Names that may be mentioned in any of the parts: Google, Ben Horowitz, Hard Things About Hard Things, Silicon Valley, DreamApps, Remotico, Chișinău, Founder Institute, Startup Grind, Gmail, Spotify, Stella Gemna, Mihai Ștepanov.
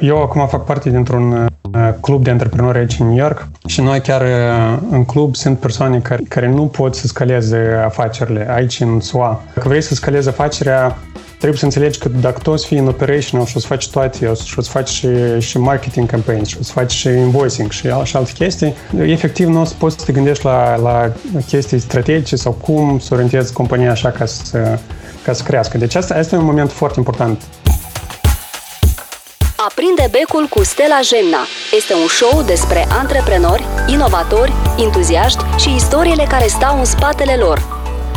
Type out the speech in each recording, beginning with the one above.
Eu acum fac parte dintr-un club de antreprenori aici în New York și noi chiar în club sunt persoane care nu pot să scaleze afacerile aici în SUA. Dacă vrei să scalezi afacerea, trebuie să înțelegi că dacă tu o să fii în operational și o să faci toate, o să faci și marketing campaigns, o să faci și invoicing și alte chestii, efectiv nu o să poți să te gândești la chestii strategice sau cum să orientezi compania așa ca să crească. Deci asta e un moment foarte important. Aprinde becul cu Stella Gemna. Este un show despre antreprenori, inovatori, entuziaști și istoriile care stau în spatele lor.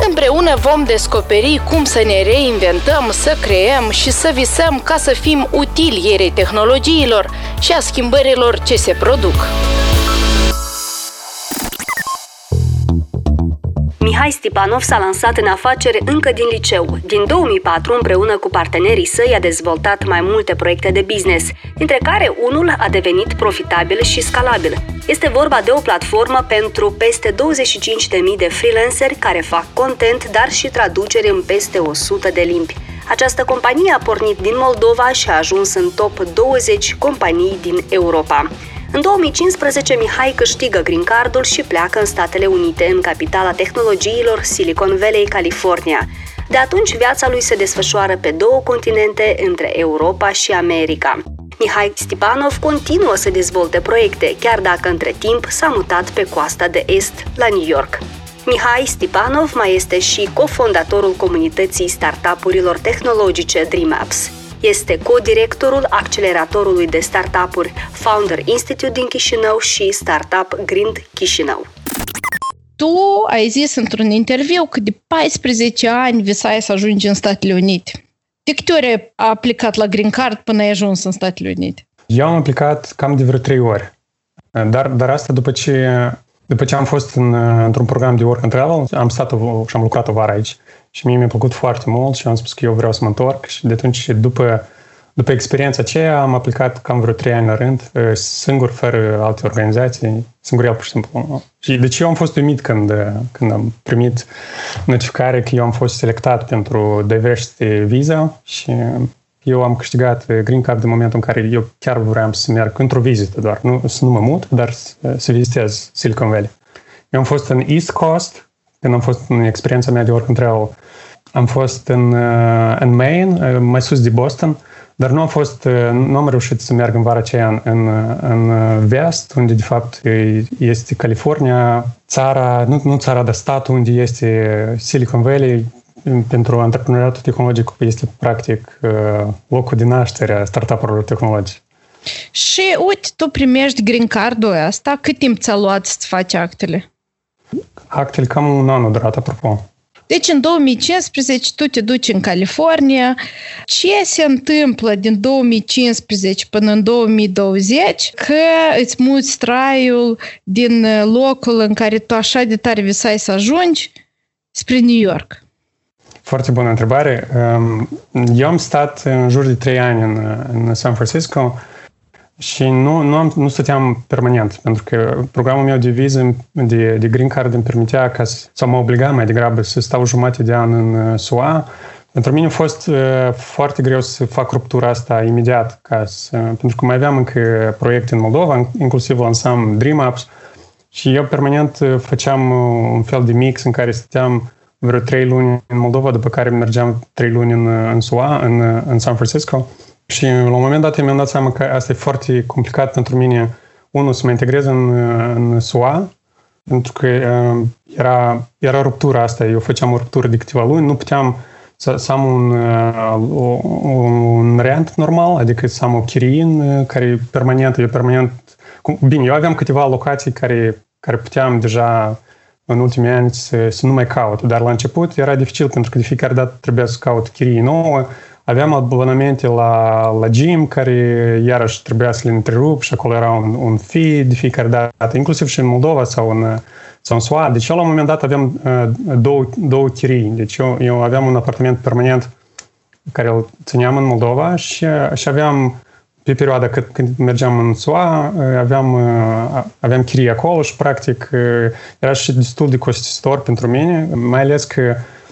Împreună vom descoperi cum să ne reinventăm, să creăm și să visăm ca să fim utilierei tehnologiilor și a schimbărilor ce se produc. Mihai Ștepanov s-a lansat în afaceri încă din liceu. Din 2004, împreună cu partenerii săi, a dezvoltat mai multe proiecte de business, dintre care unul a devenit profitabil și scalabil. Este vorba de o platformă pentru peste 25.000 de freelanceri care fac content, dar și traducere în peste 100 de limbi. Această companie a pornit din Moldova și a ajuns în top 20 companii din Europa. În 2015, Mihai câștigă green card-ul și pleacă în Statele Unite, în capitala tehnologiilor Silicon Valley, California. De atunci, viața lui se desfășoară pe două continente, între Europa și America. Mihai Ștepanov continuă să dezvolte proiecte, chiar dacă între timp s-a mutat pe coasta de est, la New York. Mihai Ștepanov mai este și cofondatorul comunității startup-urilor tehnologice DreamApps. Este co-directorul acceleratorului de startup-uri Founder Institute din Chișinău și Startup Grind Chișinău. Tu ai zis într-un interviu că de 14 ani visai să ajungi în Statele Unite. De câte ori ai aplicat la Green Card până ai ajuns în Statele Unite? Eu am aplicat cam de vreo 3 ori. Dar asta după ce am fost într-un program de work and travel, am stat și am lucrat o vară aici. Și mie mi-a plăcut foarte mult și am spus că eu vreau să mă întorc și de atunci, după experiența aceea, am aplicat cam vreo 3 ani la rând, singur, fără alte organizații, singur eu, pur și simplu. Și deci eu am fost uimit când am primit notificare că eu am fost selectat pentru diversity visa și eu am câștigat green card de momentul în care eu chiar vreau să merg într-o vizită doar, să nu mă mut, dar să vizitez Silicon Valley. Eu am fost în East Coast, când am fost în experiența mea de work and travel. Am fost în Maine, mai sus de Boston, dar nu am reușit să merg în vara aceea în vest, unde de fapt este California, țara, nu țara, dar statul unde este Silicon Valley. Pentru antreprenoriatul tehnologic este practic locul de naștere a startup-urilor tehnologice. Și uite, tu primești green card-ul ăsta, cât timp ți-a luat să faci actele? Actele cam un an a durat, apropo. Deci în 2015 tu te duci în California. Ce se întâmplă din 2015 până în 2020 că îți muți traiul din locul în care tu așa de tare visai să ajungi spre New York? Foarte bună întrebare. Eu am stat în jur de 3 ani în San Francisco și nu stăteam permanent, pentru că programul meu de viză, de green card, îmi permitea sau mă obliga mai degrabă să stau jumătate de an în SUA. Pentru mine a fost foarte greu să fac ruptura asta imediat, pentru că mai aveam încă proiecte în Moldova, inclusiv lansam DreamApps și eu permanent făceam un fel de mix în care stăteam vreo 3 luni în Moldova, după care mergeam 3 luni în SUA, în San Francisco. Și la un moment dat mi-am dat seama că asta e foarte complicat pentru mine, unul, să mă integrez în SUA, pentru că era ruptura asta. Eu făceam o ruptură de câteva luni, nu puteam să am un rent normal, adică să am o chirie care permanent. Bine, eu aveam câteva locații care puteam deja în ultimii ani să nu mai caut, dar la început era dificil pentru că de fiecare dată trebuia să caut chirie nouă. Aveam abonamente la gym, care iarăși trebuia să le întrerup și acolo era un fee de fiecare dată, inclusiv și în Moldova sau în SUA. Deci eu la un moment dat aveam două chirii. Deci eu aveam un apartament permanent care îl țineam în Moldova și aveam, pe perioada când mergeam în SUA, aveam chirii acolo și practic era și destul de costisitor pentru mine, mai ales că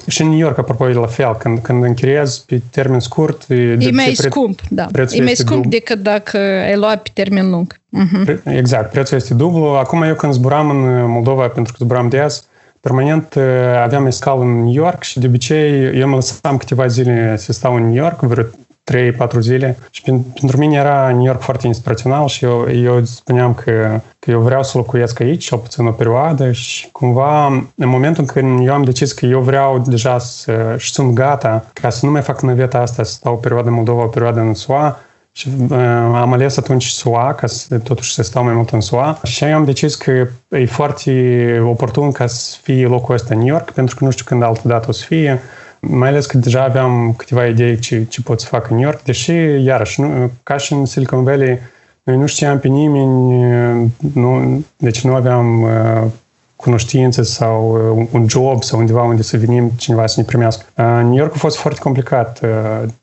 Și în New York, apropo, e la fel. Când închiriezi pe termen scurt... E mai scump, da. E mai scump decât dacă ai luat pe termen lung. Uh-huh. Exact, prețul este dublu. Acum eu când zburam în Moldova, pentru că zburam de azi, permanent aveam escal în New York și de obicei eu mă lăsam câteva zile să stau în New York, vreo 3-4 zile. Și pentru mine era New York foarte inspirațional și eu spuneam că eu vreau să locuiesc aici, cel puțin o perioadă, și cumva în momentul când eu am decis că eu vreau deja și sunt gata ca să nu mai fac naveta asta, să stau o perioadă în Moldova, o perioadă în SUA, și am ales atunci SUA, ca să, totuși să stau mai mult în SUA, și am decis că e foarte oportun ca să fie locul ăsta în New York, pentru că nu știu când altă dată o să fie. Mai ales că deja aveam câteva idei ce pot să fac în New York, deși, iarăși, nu, ca și în Silicon Valley, noi nu știam pe nimeni, deci nu aveam cunoștințe sau un job sau undeva unde să venim, cineva să ne primească. New York a fost foarte complicat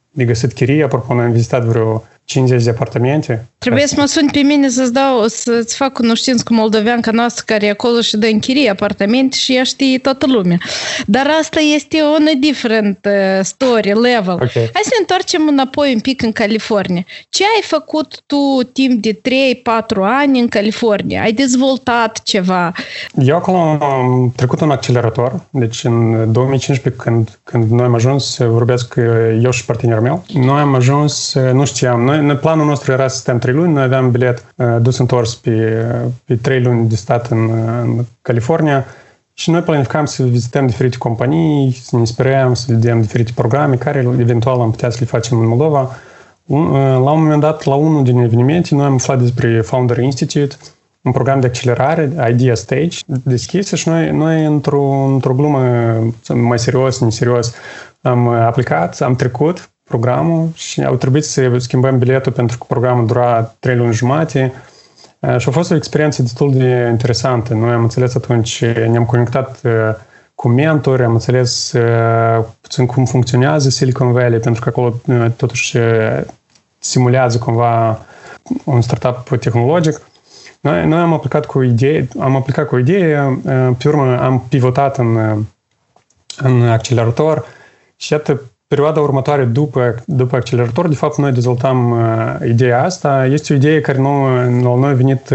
de găsit chirii, apropo, noi am vizitat vreo 50 de apartamente. Trebuie să mă suni pe mine să-ți fac cunoștință cu moldoveanca noastră care e acolo și dă în chirie apartamente și ea știe toată lumea. Dar asta este on a different story, level. Okay. Hai să ne întoarcem înapoi un pic în California. Ce ai făcut tu timp de 3-4 ani în California? Ai dezvoltat ceva? Eu acolo am trecut în accelerator. Deci în 2015, când noi am ajuns, vorbesc eu și partenerul meu, noi am ajuns, nu știam, planul nostru era să stăm 3 luni, noi aveam bilet dus-întors pe 3 luni de stat în California și noi planificam să vizităm diferite companii, să ne inspirăm, să vedem diferite programe care eventual am putea să le facem în Moldova. La un moment dat, la unul din evenimente, noi am aflat despre Founder Institute, un program de accelerare, Idea Stage, deschis și noi într-o glumă mai serios, neserios, am aplicat, am trecut programul și au trebuit să schimbăm biletul pentru că programul dura 3 luni jumate și a fost o experiență destul de interesantă. Noi am înțeles atunci, ne-am conectat cu mentori, am înțeles puțin cum funcționează Silicon Valley, pentru că acolo totuși simulează cumva un startup tehnologic. Noi am aplicat cu idee, pe urmă am pivotat în accelerator și iată, perioada următoare după accelerator, de fapt, noi dezvoltam ideea asta. Este o idee care noi a venit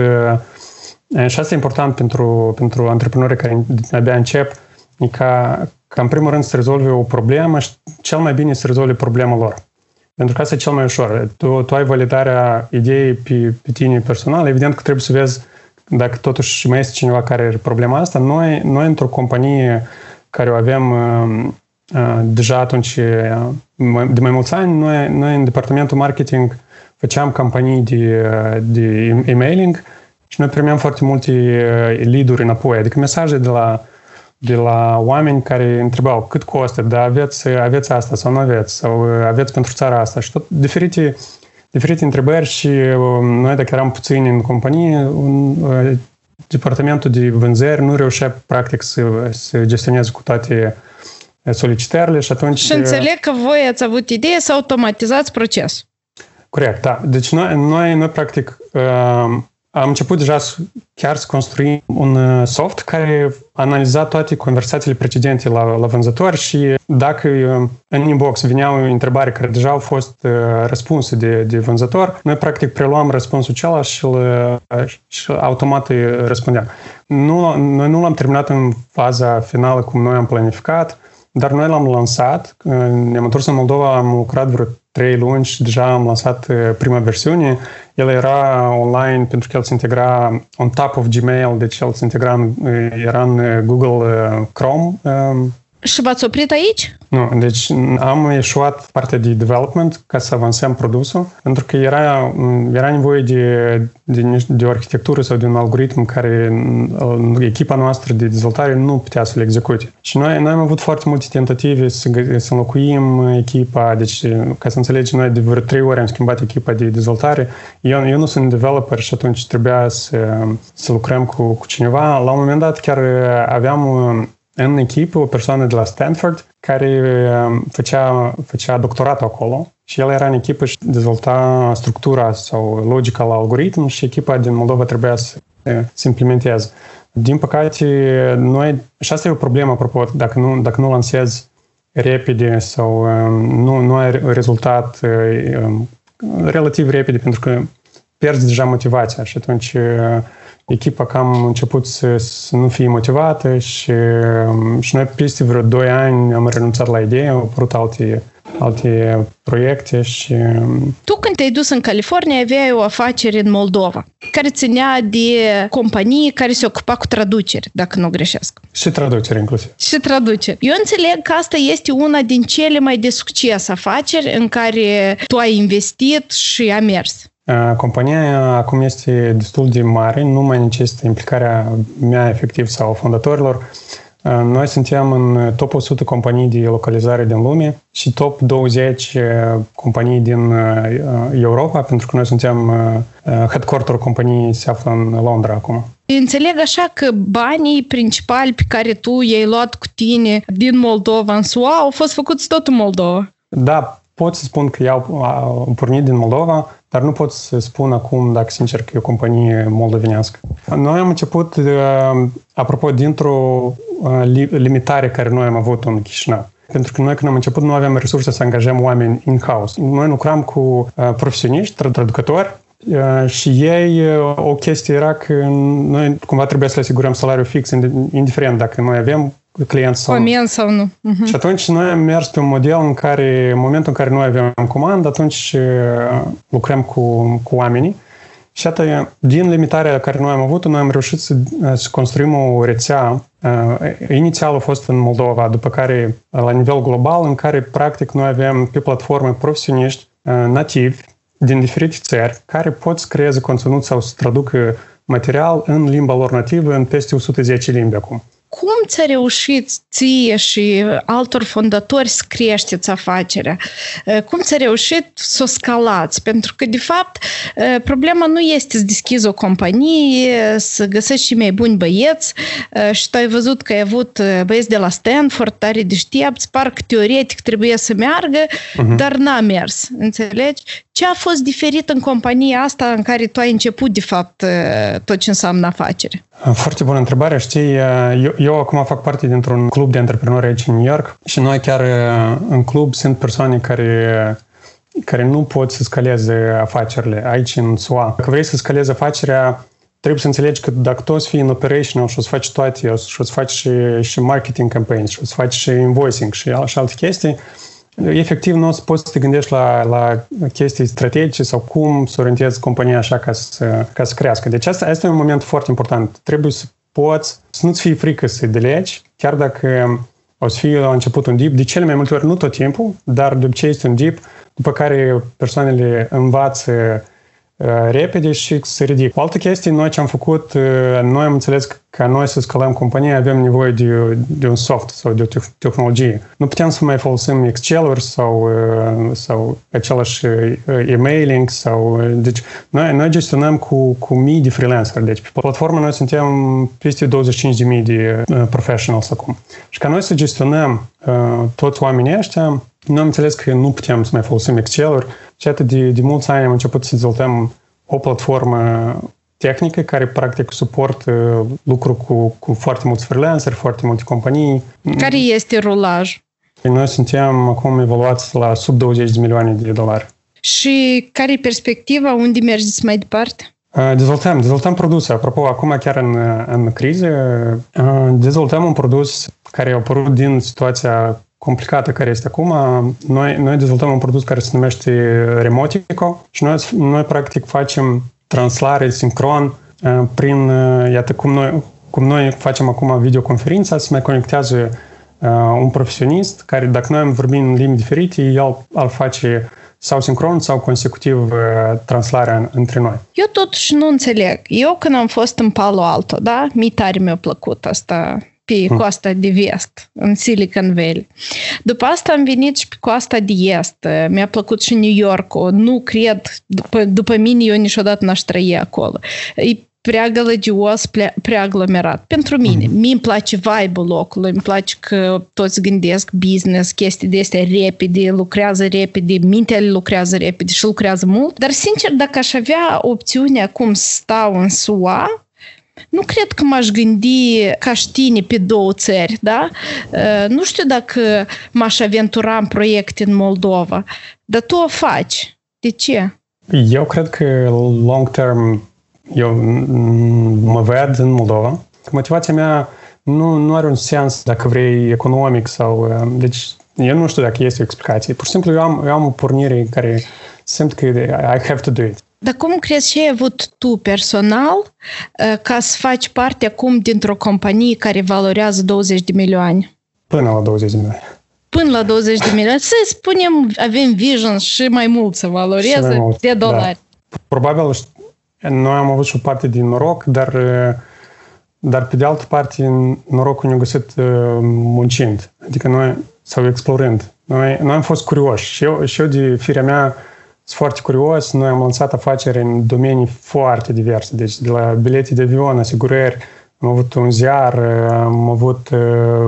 și asta e important pentru antreprenorii care abia încep, e ca în primul rând să rezolve o problemă și cel mai bine să rezolve problema lor. Pentru că asta e cel mai ușor. Tu ai validarea ideii pe tine personal, evident că trebuie să vezi dacă totuși mai este cineva care are problema asta. Noi într-o companie care o avem deja atunci, de mai mulți ani, noi în departamentul marketing făceam campanii de emailing și noi primeam foarte multe lead-uri înapoi, adică mesaje de la oameni care întrebau cât costă, dar aveți asta sau nu aveți, sau aveți pentru țara asta și tot diferite întrebări și noi dacă eram puțini în companie, departamentul de vânzări nu reușea practic să gestioneze cu toate solicitările și atunci... Și înțeleg că voi ați avut ideea să automatizați procesul. Corect, da. Deci noi practic am început deja chiar să construim un soft care analiza toate conversațiile precedente la vânzători și dacă în inbox veneau întrebări care deja au fost răspunse de vânzător, noi practic preluam răspunsul acela și automat îi răspundeam. Noi nu l-am terminat în faza finală cum noi am planificat, dar noi l-am lansat, ne-am întors în Moldova, am lucrat vreo 3 luni și deja am lansat prima versiune. El era online pentru că el se integra on top of Gmail, deci el se integra era în Google Chrome. Și v-ați oprit aici? Nu, deci am ieșuat partea de development ca să avansăm produsul, pentru că era nevoie de o arhitectură sau de un algoritm care echipa noastră de dezvoltare nu putea să le execute. Și noi am avut foarte multe tentative să înlocuim echipa, deci ca să înțelegi, noi de vreo 3 ori am schimbat echipa de dezvoltare. Eu nu sunt developer și atunci trebuia să lucrăm cu cineva. La un moment dat chiar aveam în echipă o persoană de la Stanford care făcea doctoratul acolo și el era în echipă și dezvolta structura sau logica la algoritm și echipa din Moldova trebuia să implementeze. Din păcate, și asta e o problemă, apropo, dacă nu lansezi repede sau nu ai rezultat relativ repede, pentru că pierzi deja motivația și atunci echipa cam a început să nu fie motivată și noi peste vreo 2 ani am renunțat la idee, au apărut alte proiecte și... Tu când te-ai dus în California aveai o afacere în Moldova care ținea de companii care se ocupa cu traduceri, dacă nu greșesc. Și traduceri inclusiv. Și traduceri. Eu înțeleg că asta este una din cele mai de succes afaceri în care tu ai investit și a mers. Compania acum este destul de mare, nu mai necesită implicarea mea efectiv sau a fondatorilor. Noi suntem în top 100 companii de localizare din lume și top 20 companii din Europa, pentru că noi suntem headquarter-ul companiei se află în Londra acum. Înțeleg așa că banii principali pe care tu i-ai luat cu tine din Moldova în SUA au fost făcuți tot în Moldova. Da, pot să spun că i-au pornit din Moldova, dar nu pot să spun acum, dacă sincer, că e o companie moldovenească. Noi am început, apropo, dintr-o limitare care noi am avut-o în Chișinău. Pentru că noi când am început nu aveam resurse să angajăm oameni in-house. Noi lucram cu profesioniști, traducători și ei, o chestie era că noi cumva trebuie să le asigurăm salariul fix, indiferent dacă noi avem client sau nu. Uh-huh. Și atunci noi am mers pe un model în care, în momentul în care noi aveam comandă, atunci lucrăm cu oamenii. Și atât, din limitarea care noi am avut, noi am reușit să construim o rețea. Inițial a fost în Moldova, după care la nivel global, în care practic noi avem pe platforme profesioniști nativi din diferite țări, care pot să creeze conținut sau să traducă material în limba lor nativă, în peste 110 limbi acum. Cum ți-a reușit ție și altor fondatori să creșteți afacerea? Cum ți-a reușit să o scalați? Pentru că, de fapt, problema nu este să deschizi o companie, să găsești și mai buni băieți. Și tu ai văzut că ai avut băieți de la Stanford, tare deștepți, parcă teoretic trebuie să meargă, dar n-a mers. Înțelegi? Ce a fost diferit în compania asta în care tu ai început, de fapt, tot ce înseamnă afacere? Foarte bună întrebare. Știi, eu acum fac parte dintr-un club de antreprenori aici în New York și noi chiar în club sunt persoane care nu pot să scaleze afacerile aici în SUA. Dacă vrei să scalezi afacerea, trebuie să înțelegi că dacă tu o să fii în operational și o să faci toate, și o să faci și marketing campaigns, și o să faci și invoicing și alte chestii, efectiv nu o să poți să te gândești la chestii strategice sau cum să orientezi compania așa ca să crească. Deci asta e un moment foarte important. Trebuie să poți să nu-ți fie frică să-i delegi, chiar dacă o să fie la început un dip, de cele mai multe ori, nu tot timpul, dar de obicei este un dip după care persoanele învață repede și se ridică. O altă chestie, noi ce am făcut, noi am înțeles că ca noi să scalăm compania avem nevoie de un soft sau de o tehnologie. Nu putem să mai folosim Excel-uri sau același emailing sau... Deci noi gestionăm cu mii de freelanceri. Deci pe platformă noi suntem peste 25.000 de professionals acum. Și ca noi să gestionăm toți oamenii ăștia, noi am înțeles că nu putem să mai folosim Excel-uri și atât de mulți ani am început să dezvoltăm o platformă tehnică care practic suportă lucru cu foarte mulți freelanceri, foarte multe companii. Care este rulaj? Noi suntem acum evaluați la sub $20 de milioane. Și care e perspectiva? Unde mergeți mai departe? Dezvoltăm produse. Apropo, acum chiar în criză, dezvoltăm un produs care a apărut din situația complicată care este acum. Noi dezvoltăm un produs care se numește Remotico și noi practic facem translare sincron prin, iată, cum noi facem acum videoconferința, se mai conectează un profesionist care, dacă noi am vorbit în limbi diferite, el ar face sau sincron sau consecutiv translarea între noi. Eu totuși nu înțeleg. Eu când am fost în Palo Alto, da? Mie tare mi-a plăcut asta... pe coasta de vest, în Silicon Valley. După asta am venit și pe coasta de est. Mi-a plăcut și New York-ul. Nu cred, după mine, eu niciodată n-aș trăi acolo. E prea gălăgios, prea aglomerat. Pentru mine, mie îmi place vibe-ul locului, îmi place că toți gândesc business, chestii de astea repede, lucrează repede, mintele lucrează repede și lucrează mult. Dar, sincer, dacă aș avea opțiunea cum stau în SUA... Nu cred că m-aș gândi ca tine pe două țări, da? Nu știu dacă m-aș aventura în proiecte în Moldova, dar tu o faci. De ce? Eu cred că long term eu mă văd în Moldova. Motivația mea nu are un sens, dacă vrei, economic sau... Deci, eu nu știu dacă este o explicație. Pur și simplu, eu am o pornire care simt că I have to do it. Dar cum crezi ce ai avut tu personal ca să faci parte acum dintr-o companie care valorează 20 de milioane? Până la 20 de milioane. Până la 20 de milioane. Să spunem, avem vision și mai mult să valoreze mult, de dolari. Da. Probabil, noi am avut și o parte din noroc, dar pe de altă parte, norocul ne-a găsit muncind, adică noi, sau explorând. Noi am fost curioși și eu de firea mea sunt foarte curios. Noi am lansat afaceri în domenii foarte diverse, deci de la bilete de avion, asigurări, am avut un ziar, am avut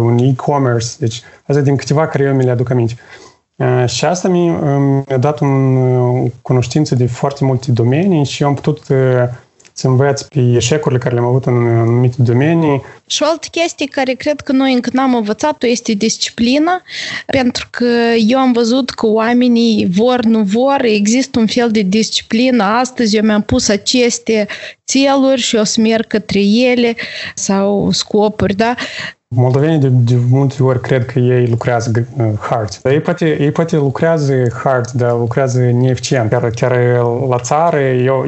un e-commerce, deci asta din câteva care eu mi le aduc aminte. Și asta mi-a dat o cunoștință de foarte multe domenii și eu am putut să învăț pe eșecurile care le-am avut în anumite domenii. Și o altă chestie care cred că noi încă n-am învățat-o este disciplina, pentru că eu am văzut că oamenii vor, nu vor, există un fel de disciplină. Astăzi eu mi-am pus aceste țeluri și o să merg către ele sau scopuri, da? Moldovenii de multe ori cred că ei lucrează hard. Ei poate lucrează hard, dar lucrează neeficient. Chiar la țară,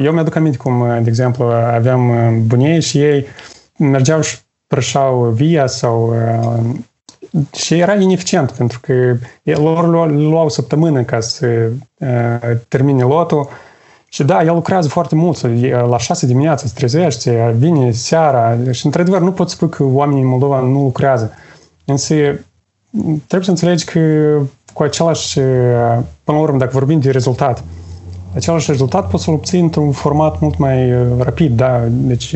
eu mi-aduc aminte cum, de exemplu, aveam bunii și ei mergeau și prășau via sau... Și era ineficient, pentru că lor luau săptămână ca să termine lotul. Și da, el lucrează foarte mult, la 6 dimineața se trezește, vine seara și într-adevăr nu pot spune că oamenii în Moldova nu lucrează. Însă trebuie să înțelegi că cu același, până la urmă, dacă vorbim de rezultat, același rezultat poți să-l obții într-un format mult mai rapid, da? Deci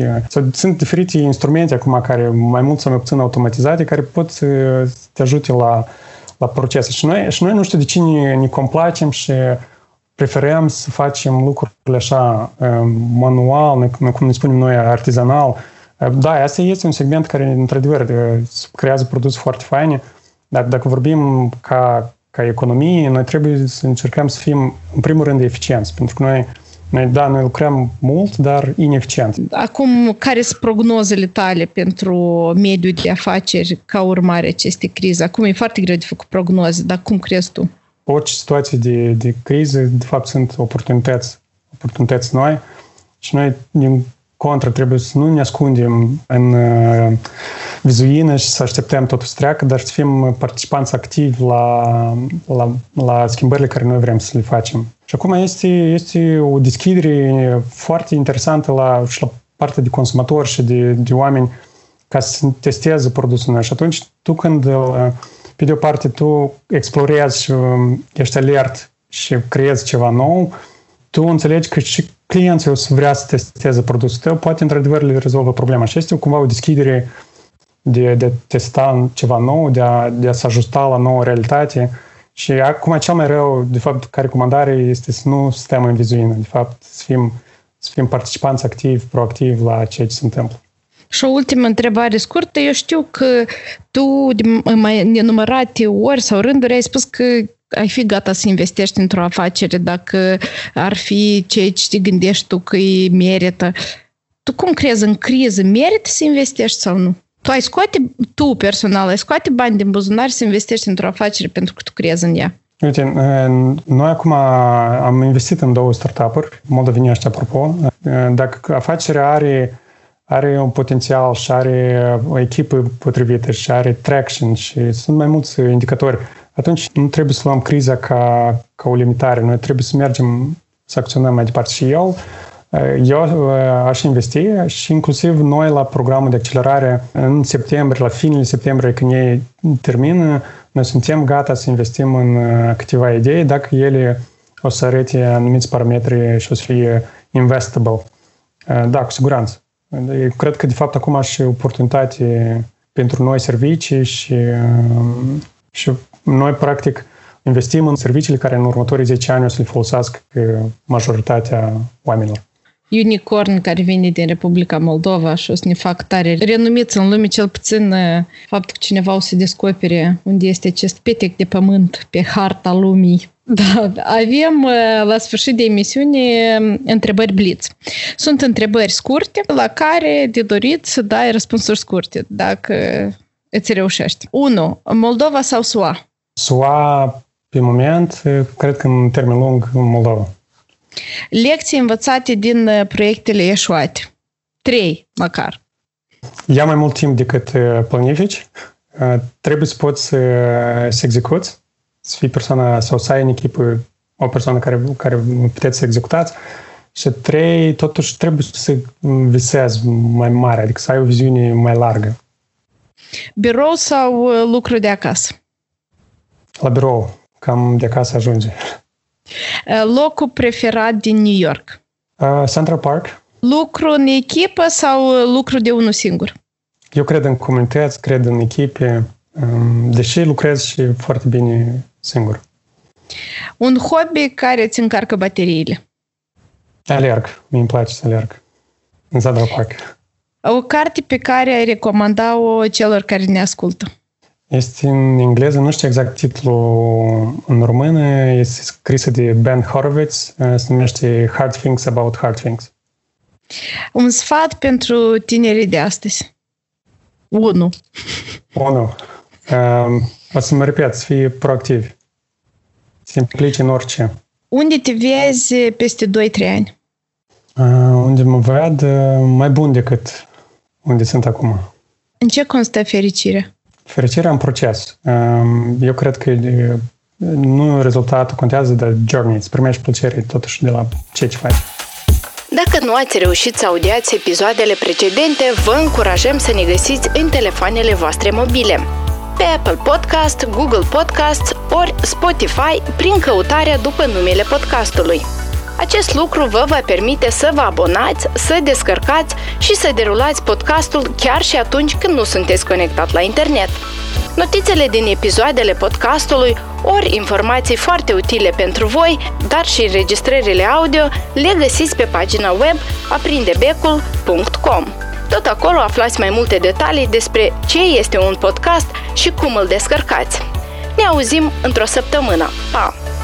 sunt diferite instrumente acum care mai mult sau mai puțin automatizate, care pot să te ajute la procese. Și noi nu știu de ce ne complacem și preferăm să facem lucrurile așa manual, cum ne spunem noi, artizanal. Da, asta este un segment care, într-adevăr, creează produse foarte faine, dar dacă vorbim ca economie, noi trebuie să încercăm să fim, în primul rând, eficienți, pentru că noi lucrăm mult, dar ineficient. Acum, care sunt prognozele tale pentru mediul de afaceri ca urmare acestei crize? Acum e foarte greu de făcut prognoze, dar cum crezi tu? Orice situație de criză, de fapt, sunt oportunități noi și noi, din contră, trebuie să nu ne ascundem în vizuină și să așteptăm totul să treacă, dar să fim participanți activi la schimbările care noi vrem să le facem. Și acum este o deschidere foarte interesantă și la partea de consumatori și de oameni ca să testeze produsul noi. Și atunci, tu când... Pe de o parte, tu explorezi și ești alert și creezi ceva nou, tu înțelegi că și clienții o să vrea să testeze produsul tău, poate într-adevăr le rezolvă problema. Și este cumva o deschidere de a testa ceva nou, de a se ajusta la nouă realitate. Și acum cel mai rău, de fapt, ca recomandare este să nu stăm în vizuină, de fapt să fim participanți activi, proactivi la ceea ce se întâmplă. Și o ultimă întrebare scurtă. Eu știu că tu mai nenumărate ori sau rânduri ai spus că ai fi gata să investești într-o afacere dacă ar fi ceea ce te gândești tu că îi merită. Tu cum crezi, în criză merită să investești sau nu? Tu personal ai scoate bani din buzunar să investești într-o afacere pentru că tu crezi în ea? Uite, noi acum am investit în 2 startup-uri, moldovenești apropo. Dacă afacerea are un potențial și are o echipă potrivită și are traction și sunt mai mulți indicatori, atunci nu trebuie să luăm criza ca o limitare. Noi trebuie să mergem, să acționăm mai departe. Și eu aș investi și inclusiv noi la programul de accelerare în septembrie, la finele septembrie, când ei termină, noi suntem gata să investim în câteva idei dacă ele o să arate anumiți parametri și o să fie investable. Da, cu siguranță. Eu cred că, de fapt, acum și oportunitate pentru noi servicii și noi, practic, investim în serviciile care în următorii 10 ani o să le folosească majoritatea oamenilor. unicorn care vine din Republica Moldova și o să ne fac tare renumiți în lume, cel puțin faptul că cineva o să descopere unde este acest petec de pământ pe harta lumii. Da, avem la sfârșit de emisiune întrebări blitz. Sunt întrebări scurte la care de dorit să dai răspunsuri scurte, dacă îți reușești. 1. Moldova sau SUA? SUA, pe moment, cred că în termen lung, Moldova. Lecții învățate din proiectele eșuate. 3, măcar. Ia mai mult timp decât planifici. Trebuie să poți să execuți, să fii persoana sau să ai în echipă o persoană care puteți să executați. Și 3, totuși trebuie să visezi mai mare, adică să ai o viziune mai largă. Birou sau lucru de acasă? La birou, cam de acasă ajunge. Locul preferat din New York? Central Park. Lucru în echipă sau lucru de unul singur? Eu cred în comunități, cred în echipe, deși lucrez și foarte bine singur. Un hobby care îți încarcă bateriile? Alerg. Mi-mi place să alerg. În Central Park. O carte pe care ai recomanda-o celor care ne ascultă? Este în engleză, nu știu exact titlul în română, este scrisă de Ben Horowitz, se numește Hard Things About Hard Things. Un sfat pentru tinerii de astăzi? 1. O să mă repet, să fii proactivi. Să implici în orice. Unde te vezi peste 2-3 ani? Unde mă văd mai bun decât unde sunt acum. În ce constă fericirea? Fericirea în proces. Eu cred că nu rezultatul contează, dar journey. Îți primești plăcere totuși de la ce faci. Dacă nu ați reușit să audiați episoadele precedente, vă încurajăm să ne găsiți în telefoanele voastre mobile. Pe Apple Podcast, Google Podcasts ori Spotify prin căutarea după numele podcastului. Acest lucru vă va permite să vă abonați, să descărcați și să derulați podcastul chiar și atunci când nu sunteți conectat la internet. Notițele din episoadele podcastului ori informații foarte utile pentru voi, dar și înregistrările audio le găsiți pe pagina web aprindebecul.com. Tot acolo aflați mai multe detalii despre ce este un podcast și cum îl descărcați. Ne auzim într-o săptămână. Pa!